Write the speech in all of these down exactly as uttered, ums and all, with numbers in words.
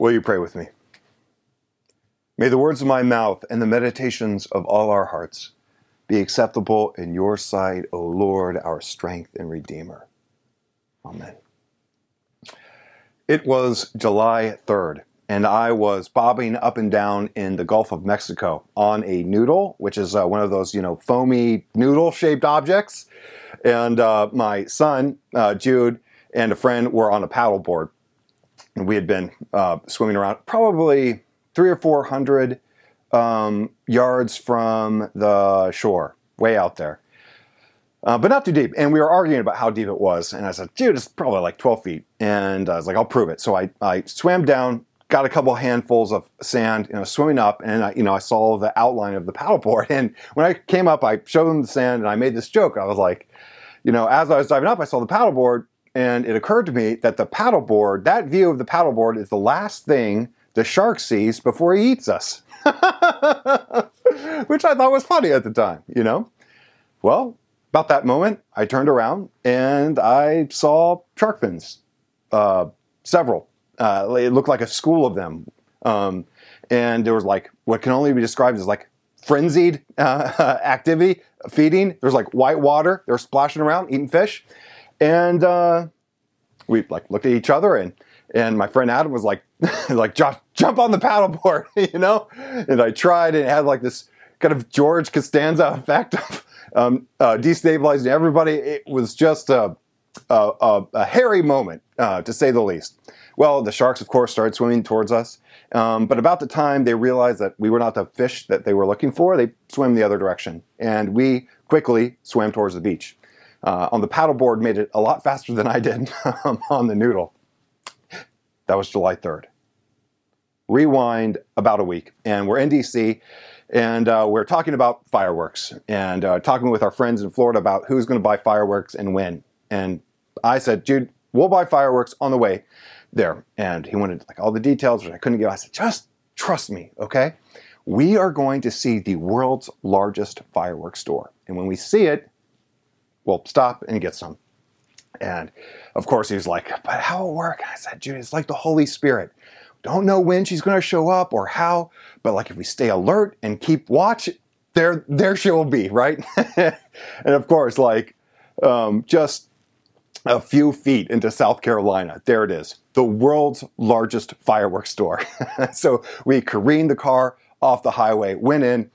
Will you pray with me? May the words of my mouth and the meditations of all our hearts be acceptable in your sight, O Lord, our strength and Redeemer. Amen. It was July third, and I was bobbing up and down in the Gulf of Mexico on a noodle, which is uh, one of those, you know, foamy noodle-shaped objects. And uh, my son, uh, Jude, and a friend were on a paddleboard, and we had been uh, swimming around probably three or four hundred um, yards from the shore, way out there, uh, but not too deep. And we were arguing about how deep it was. And I said, dude, it's probably like twelve feet. And I was like, I'll prove it. So I, I swam down, got a couple handfuls of sand, and I was swimming up. And I, you know, I saw the outline of the paddleboard. And when I came up, I showed them the sand, and I made this joke. I was like, you know, as I was diving up, I saw the paddleboard, and it occurred to me that the paddleboard, that view of the paddleboard, is the last thing the shark sees before he eats us, which I thought was funny at the time, you know? Well, about that moment, I turned around and I saw shark fins, uh, several. Uh, it looked like a school of them. Um, and there was like what can only be described as like frenzied uh, activity, feeding. There's like white water. They're splashing around, eating fish. And uh, we like looked at each other, and And my friend Adam was like, like Josh, jump on the paddleboard, you know? And I tried, and it had like this kind of George Costanza effect of um, uh, destabilizing everybody. It was just a, a, a, a hairy moment, uh, to say the least. Well, the sharks, of course, started swimming towards us. Um, but about the time they realized that we were not the fish that they were looking for, they swam the other direction. And we quickly swam towards the beach. Uh, on the paddleboard, made it a lot faster than I did on the noodle. That was July third. Rewind about a week, and we're in D C, and uh, we're talking about fireworks, and uh, talking with our friends in Florida about who's going to buy fireworks and when. And I said, Jude, we'll buy fireworks on the way there. And he wanted like all the details, which I couldn't give. I said, just trust me, okay? We are going to see the world's largest fireworks store. And when we see it, we'll stop and get some. And of course, he was like, but how will it work? I said, Judy, it's like the Holy Spirit. Don't know when she's going to show up or how, but like if we stay alert and keep watch, there, there she will be, right? And of course, like um, just a few feet into South Carolina, there it is, the world's largest fireworks store. So we careened the car off the highway, went in.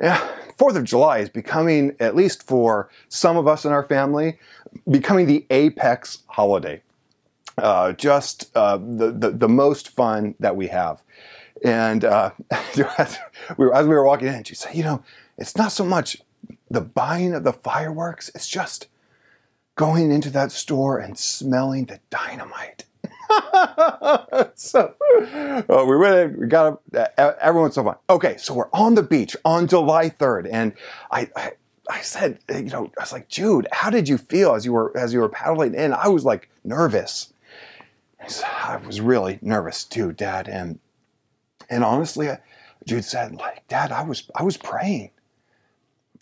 Yeah, Fourth of July is becoming, at least for some of us in our family, becoming the apex holiday. Uh, just uh, the, the the most fun that we have. And uh, as, we were, as we were walking in, she said, you know, it's not so much the buying of the fireworks, it's just going into that store and smelling the dynamite. So uh, we went in, we got up, uh, everyone's so fun. Okay, so we're on the beach on July third, and I, I I said, you know, I was like, Jude, how did you feel as you were as you were paddling in? I was like nervous. I, said, I was really nervous too, Dad. And and honestly, I, Jude said, like, Dad, I was I was praying,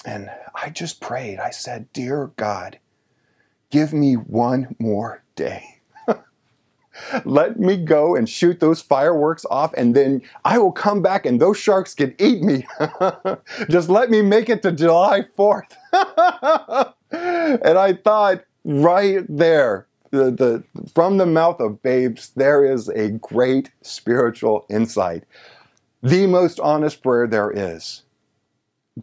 and I just prayed. I said, dear God, give me one more day. Let me go and shoot those fireworks off, and then I will come back and those sharks can eat me. Just let me make it to July fourth. And I thought, right there, the, the from the mouth of babes, there is a great spiritual insight. The most honest prayer there is.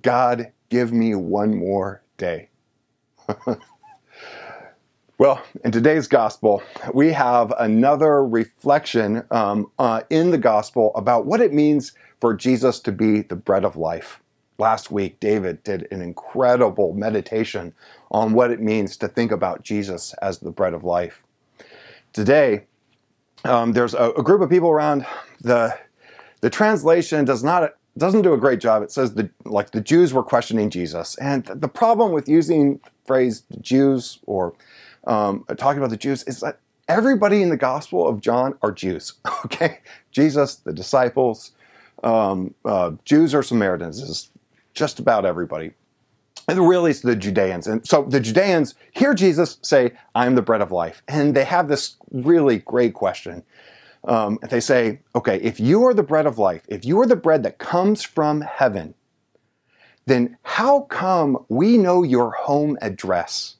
God, give me one more day. Well, in today's gospel, we have another reflection um, uh, in the gospel about what it means for Jesus to be the bread of life. Last week, David did an incredible meditation on what it means to think about Jesus as the bread of life. Today, um, there's a, a group of people around. The, the translation does not... doesn't do a great job. It says the like the Jews were questioning Jesus. And th- the problem with using the phrase Jews or um, talking about the Jews is that everybody in the Gospel of John are Jews, okay? Jesus, the disciples, um, uh, Jews or Samaritans is just about everybody. And really it's the Judeans. And so the Judeans hear Jesus say, I'm the bread of life. And they have this really great question. Um, and they say, okay, if you are the bread of life, if you are the bread that comes from heaven, then how come we know your home address?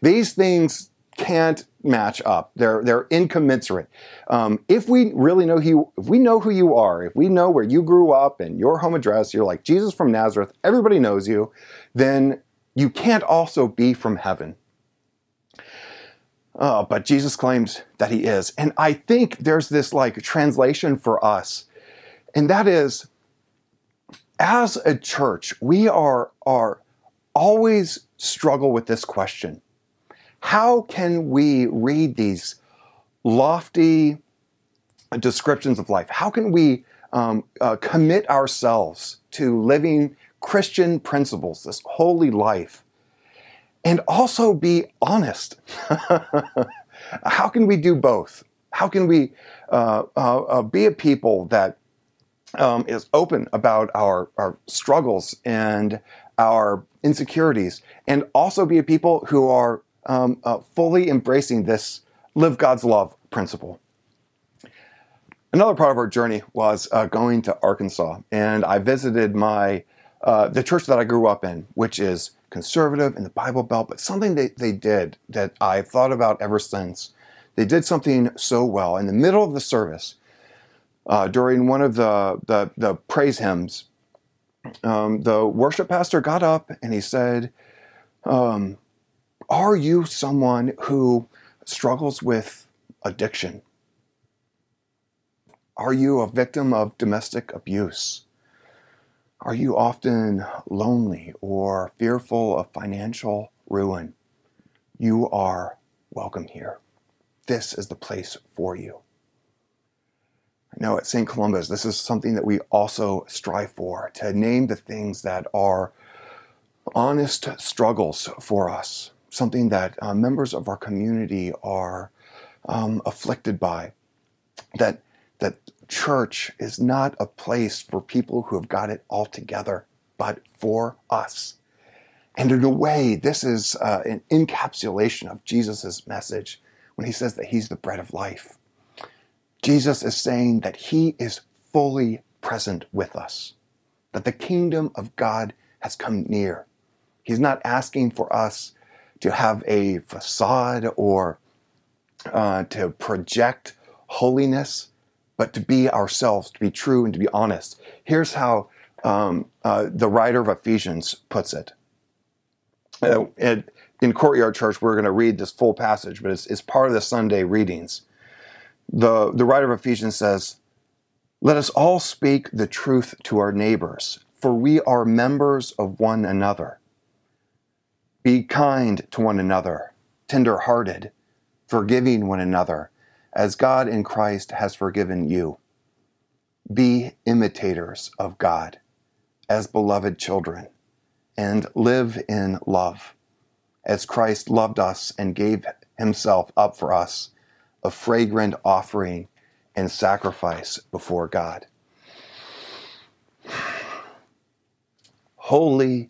These things can't match up. They're they're incommensurate. Um, if we really know who, if we know who you are, if we know where you grew up and your home address, you're like Jesus from Nazareth, everybody knows you, then you can't also be from heaven. Uh, but Jesus claims that he is. And I think there's this like translation for us. And that is, as a church, we are, are always struggle with this question. How can we read these lofty descriptions of life? How can we um, uh, commit ourselves to living Christian principles, this holy life, and also be honest? How can we do both? How can we uh, uh, uh, be a people that um, is open about our, our struggles and our insecurities, and also be a people who are Um, uh, fully embracing this live God's love principle? Another part of our journey was uh, going to Arkansas, and I visited my uh, the church that I grew up in, which is conservative in the Bible Belt, but something they, they did that I've thought about ever since. They did something so well. In the middle of the service, uh, during one of the, the, the praise hymns, um, the worship pastor got up and he said, um, are you someone who struggles with addiction? Are you a victim of domestic abuse? Are you often lonely or fearful of financial ruin? You are welcome here. This is the place for you. I know at Saint Columbus, this is something that we also strive for, to name the things that are honest struggles for us. Something that uh, members of our community are um, afflicted by. That that church is not a place for people who have got it all together, but for us. And in a way, this is uh, an encapsulation of Jesus' message when he says that he's the bread of life. Jesus is saying that he is fully present with us, that the kingdom of God has come near. He's not asking for us to have a facade or uh, to project holiness, but to be ourselves, to be true and to be honest. Here's how um, uh, the writer of Ephesians puts it. Uh, it in Courtyard Church, we're going to read this full passage, but it's, it's part of the Sunday readings. The, the writer of Ephesians says, "Let us all speak the truth to our neighbors, for we are members of one another. Be kind to one another, tender-hearted, forgiving one another, as God in Christ has forgiven you. Be imitators of God, as beloved children, and live in love, as Christ loved us and gave himself up for us, a fragrant offering and sacrifice before God." Holy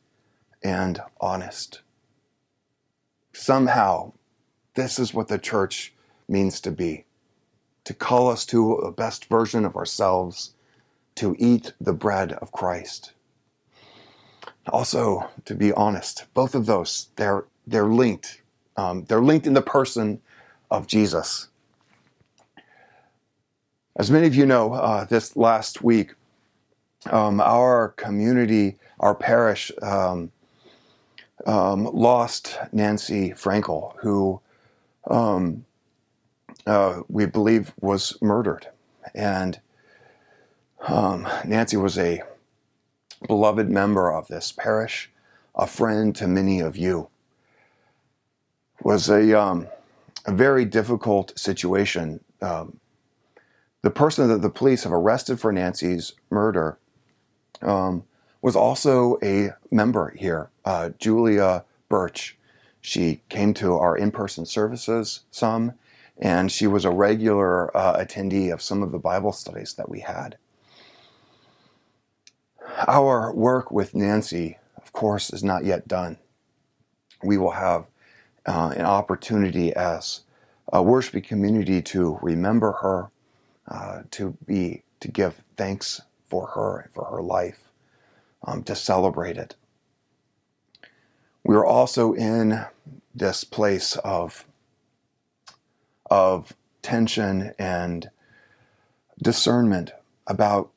and honest. Somehow, this is what the church means to be, to call us to the best version of ourselves, to eat the bread of Christ. Also, to be honest, both of those, they're, they're linked. Um, they're linked in the person of Jesus. As many of you know, uh, this last week, um, our community, our parish, um, Um, lost Nancy Frankel, who um, uh, we believe was murdered. And um, Nancy was a beloved member of this parish, a friend to many of you. It was a, um, a very difficult situation. Um, the person that the police have arrested for Nancy's murder um, was also a member here, uh, Julia Birch. She came to our in-person services some, and she was a regular uh, attendee of some of the Bible studies that we had. Our work with Nancy, of course, is not yet done. We will have uh, an opportunity as a worshiping community to remember her, uh, to be to give thanks for her and for her life, um, to celebrate it. We are also in this place of of tension and discernment about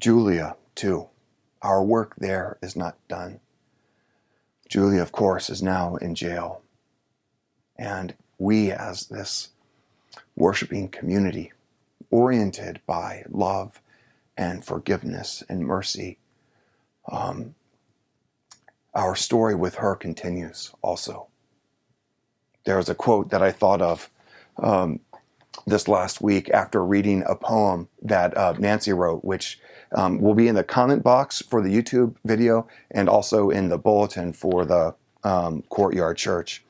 Julia too. Our work there is not done. Julia, of course, is now in jail. And we, as this worshiping community, oriented by love and forgiveness and mercy, um, our story with her continues also. There was a quote that I thought of um, this last week after reading a poem that uh, Nancy wrote, which Um, will be in the comment box for the YouTube video and also in the bulletin for the um, Courtyard Church.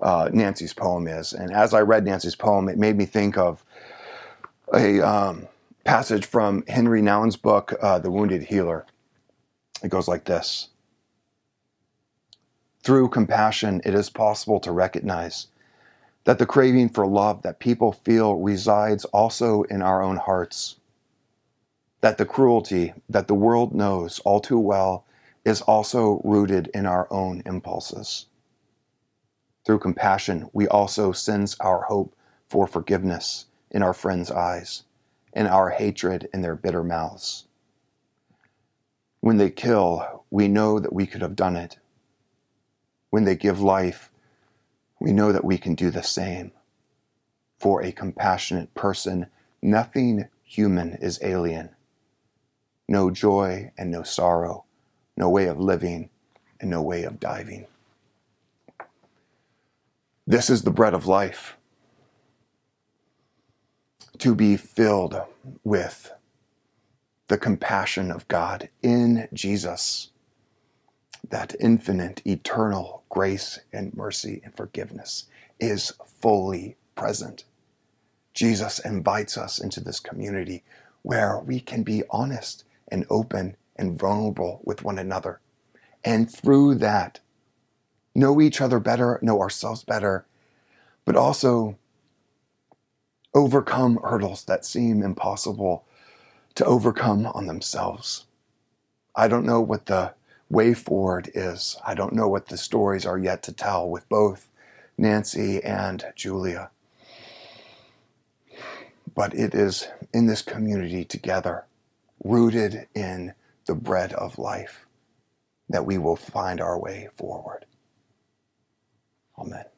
Uh, Nancy's poem is. And as I read Nancy's poem, it made me think of a um, passage from Henry Nowen's book, uh, The Wounded Healer. It goes like this. Through compassion, it is possible to recognize that the craving for love that people feel resides also in our own hearts. That the cruelty that the world knows all too well is also rooted in our own impulses. Through compassion, we also sense our hope for forgiveness in our friends' eyes, and our hatred in their bitter mouths. When they kill, we know that we could have done it. When they give life, we know that we can do the same. For a compassionate person, nothing human is alien. No joy and no sorrow, no way of living and no way of diving. This is the bread of life, to be filled with the compassion of God in Jesus, that infinite, eternal grace and mercy and forgiveness is fully present. Jesus invites us into this community where we can be honest and open and vulnerable with one another. And through that, know each other better, know ourselves better, but also overcome hurdles that seem impossible to overcome on themselves. I don't know what the way forward is. I don't know what the stories are yet to tell with both Nancy and Julia. But it is in this community together, rooted in the bread of life, that we will find our way forward. Amen.